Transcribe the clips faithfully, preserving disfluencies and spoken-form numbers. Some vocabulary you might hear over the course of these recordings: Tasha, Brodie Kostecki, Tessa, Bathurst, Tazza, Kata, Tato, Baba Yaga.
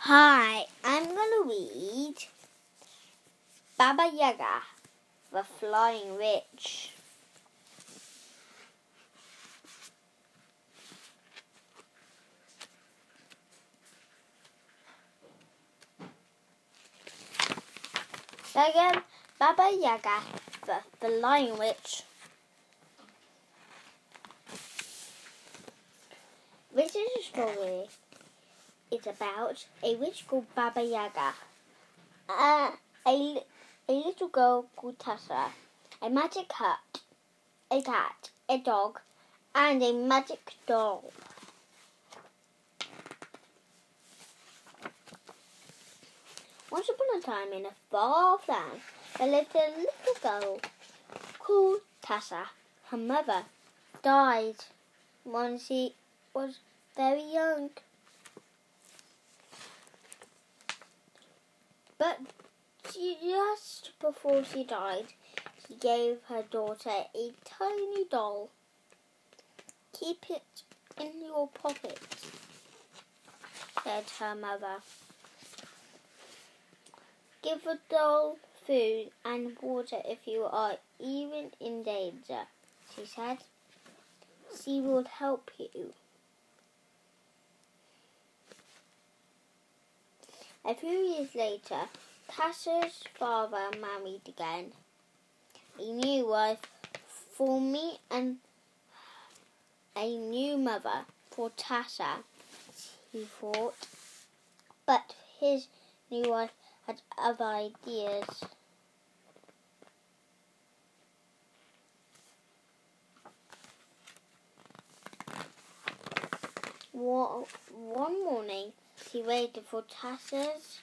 Hi, I'm gonna read Baba Yaga, the Flying Witch. Again, Baba Yaga, the Flying Witch. This is a story. It's about a witch called Baba Yaga, uh, a, a little girl called Tessa, a magic hut, a cat, a dog, and a magic doll. Once upon a time in a far off land, there lived a little girl called Tessa. Her mother died when she was very young. But she, just before she died, she gave her daughter a tiny doll. "Keep it in your pocket," said her mother. "Give the doll food and water if you are even in danger," she said. "She will help you." A few years later, Tasha's father married again. A new wife for me and a new mother for Tasha, he thought. But his new wife had other ideas. One morning, she waited for Tasha's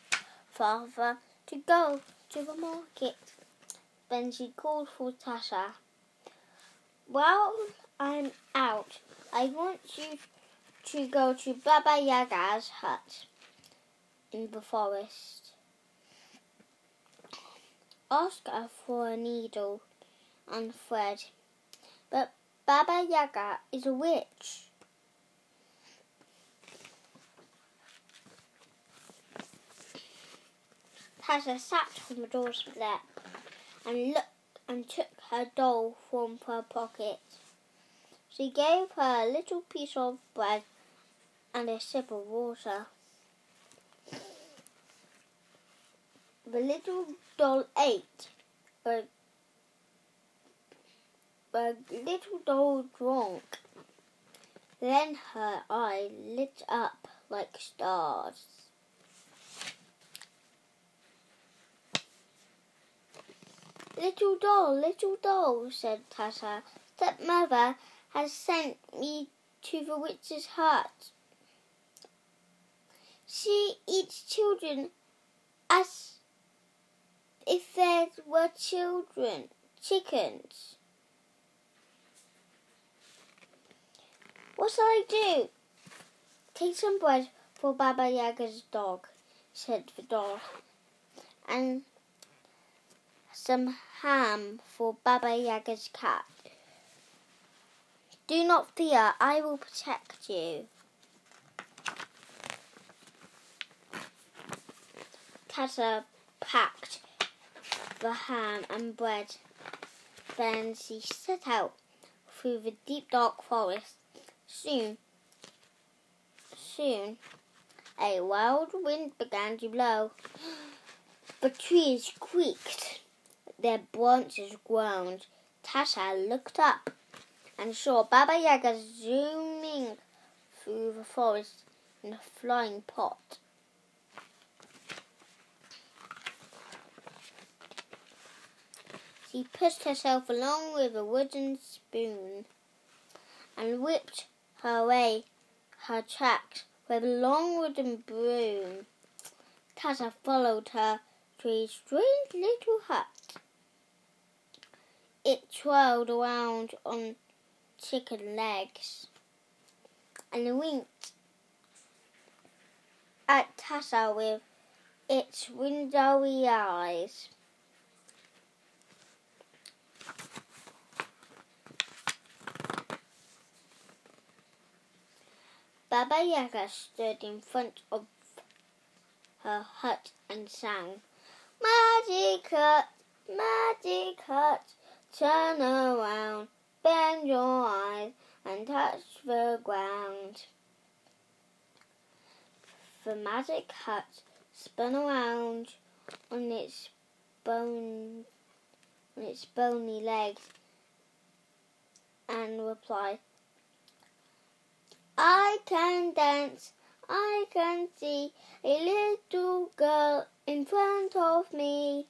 father to go to the market. Then she called for Tasha. "While I'm out, I want you to go to Baba Yaga's hut in the forest. Ask her for a needle and thread. But Baba Yaga is a witch. Tazza sat on the doorstep and looked and took her doll from her pocket. She gave her a little piece of bread and a sip of water. The little doll ate, but the little doll drank. Then her eye lit up like stars. "Little doll, little doll," said Tazza, "stepmother has sent me to the witch's hut. She eats children as if there were children, chickens. What shall I do?" "Take some bread for Baba Yaga's dog," said the doll, "and some ham for Baba Yaga's cat. Do not fear, I will protect you." Kata packed the ham and bread. Then she set out through the deep dark forest. Soon, soon, a wild wind began to blow. The trees creaked. Their branches groaned. Tasha looked up and saw Baba Yaga zooming through the forest in a flying pot. She pushed herself along with a wooden spoon and whipped her way her tracks with a long wooden broom. Tasha followed her to a strange little hut. It twirled around on chicken legs and winked at Tazza with its windowy eyes. Baba Yaga stood in front of her hut and sang, "Muddy cut, muddy cut, turn around, bend your eyes and touch the ground." The magic hut spun around on its bone, on its bony legs and replied, "I can dance, I can see a little girl in front of me."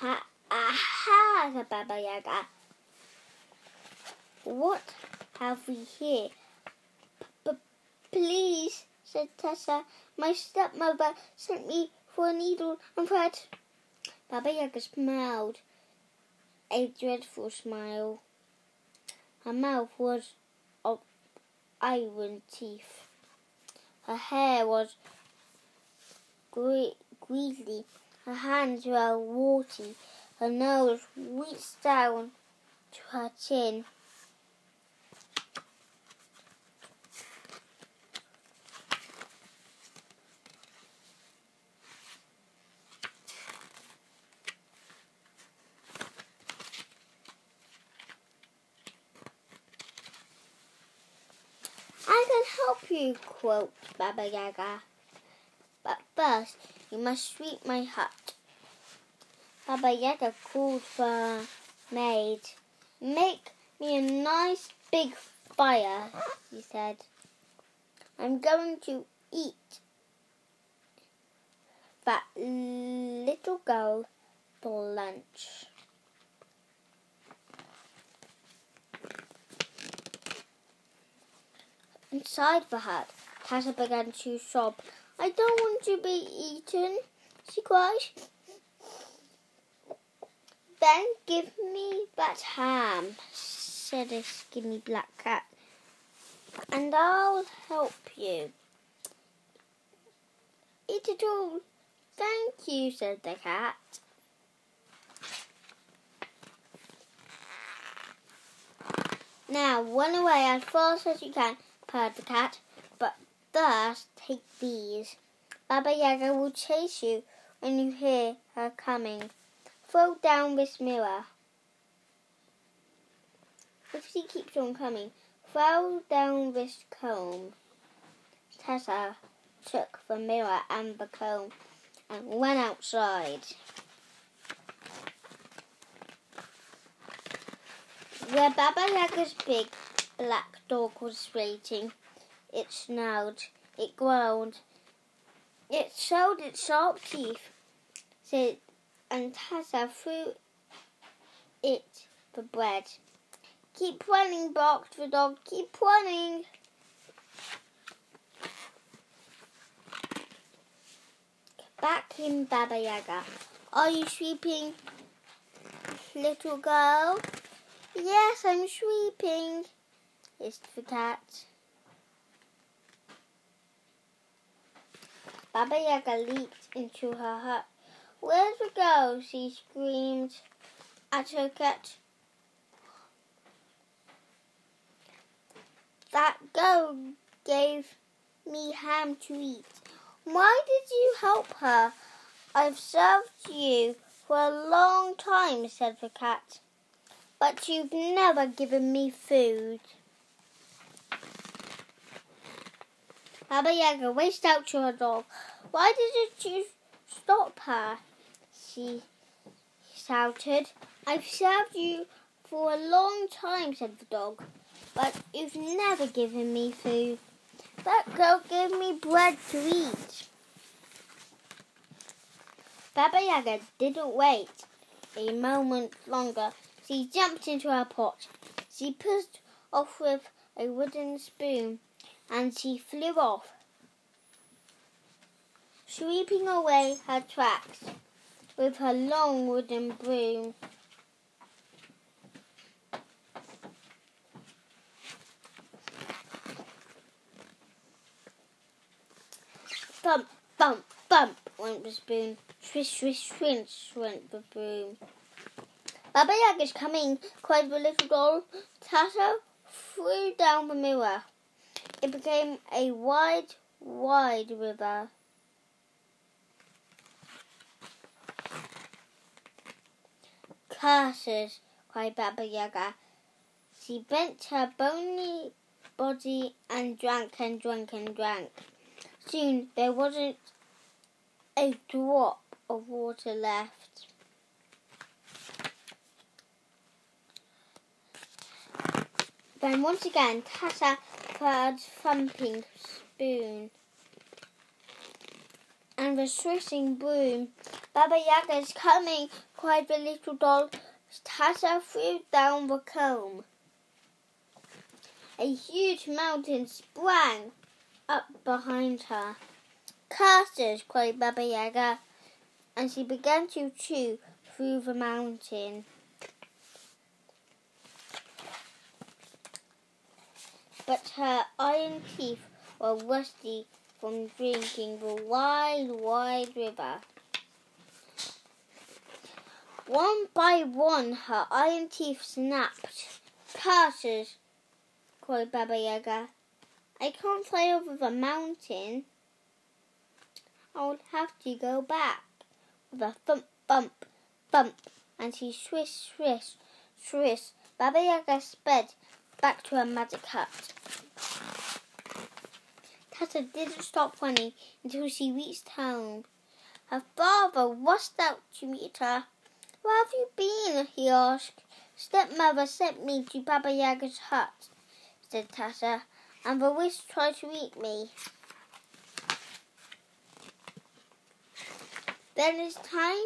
Ha, aha, said Baba Yaga. "What have we here?" "P-p-please," said Tessa, "my stepmother sent me for a needle and thread." Baba Yaga smiled a dreadful smile. Her mouth was of iron teeth. Her hair was gre- greasy. Her hands were warty. Her nose reached down to her chin. "I can help you," croaked Baba Yaga. "But first, you must sweep my hut." Baba Yaga called for her maid. "Make me a nice big fire," she said. "I'm going to eat that little girl for lunch." Inside the hut, Tasha began to sob. "I don't want to be eaten," she cried. "Then give me that ham," said a skinny black cat, "and I'll help you." "Eat it all, thank you," said the cat. "Now run away as fast as you can," purred the cat, "but first take these. Baba Yaga will chase you when you hear her coming. Throw down this mirror. If she keeps on coming, throw down this comb." Tessa took the mirror and the comb and ran outside. Where Baba Yaga's big black dog was waiting. It snarled, it growled, it showed its sharp teeth, said, and Tazza threw it the bread. "Keep running," barked the dog, "keep running." Back came Baba Yaga. "Are you sweeping, little girl?" "Yes, I'm sweeping," hissed the cat. Baba Yaga leaped into her hut. "Where's the girl?" she screamed at her cat. "That girl gave me ham to eat." "Why did you help her? I've served you for a long time," said the cat, "but you've never given me food." Baba Yaga raced out to her dog. "Why didn't you stop her?" she shouted. "I've served you for a long time," said the dog, "but you've never given me food. That girl gave me bread to eat." Baba Yaga didn't wait a moment longer. She jumped into her pot. She pushed off with a wooden spoon, and she flew off, sweeping away her tracks with her long wooden broom. Bump, bump, bump went the spoon. Swish, swish, swish went the broom. Baba Yaga is coming, cried the little girl. Tato threw down the mirror. It became a wide, wide river. Curses, cried Baba Yaga. She bent her bony body and drank and drank and drank. Soon there wasn't a drop of water left. Then once again, Tessa heard thumping spoon and the swishing broom. Baba Yaga is coming, cried the little doll. Tessa threw down the comb. A huge mountain sprang up behind her. Curses, cried Baba Yaga, and she began to chew through the mountain. But her iron teeth were rusty from drinking the wide, wide river. One by one, her iron teeth snapped. Curses, cried Baba Yaga. I can't fly over the mountain. I'll have to go back. With a thump, bump, bump, and she swish, swish, swish. Baba Yaga sped back to her magic hut. Tata didn't stop running until she reached home. Her father rushed out to meet her. Where have you been? He asked. Stepmother sent me to Baba Yaga's hut, said Tata, and the witch tried to eat me. Then it's time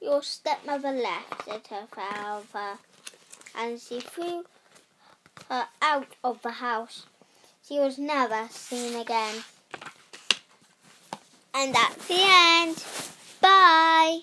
your stepmother left, said her father, and she threw her out of the house. She was never seen again. And that's the end. Bye.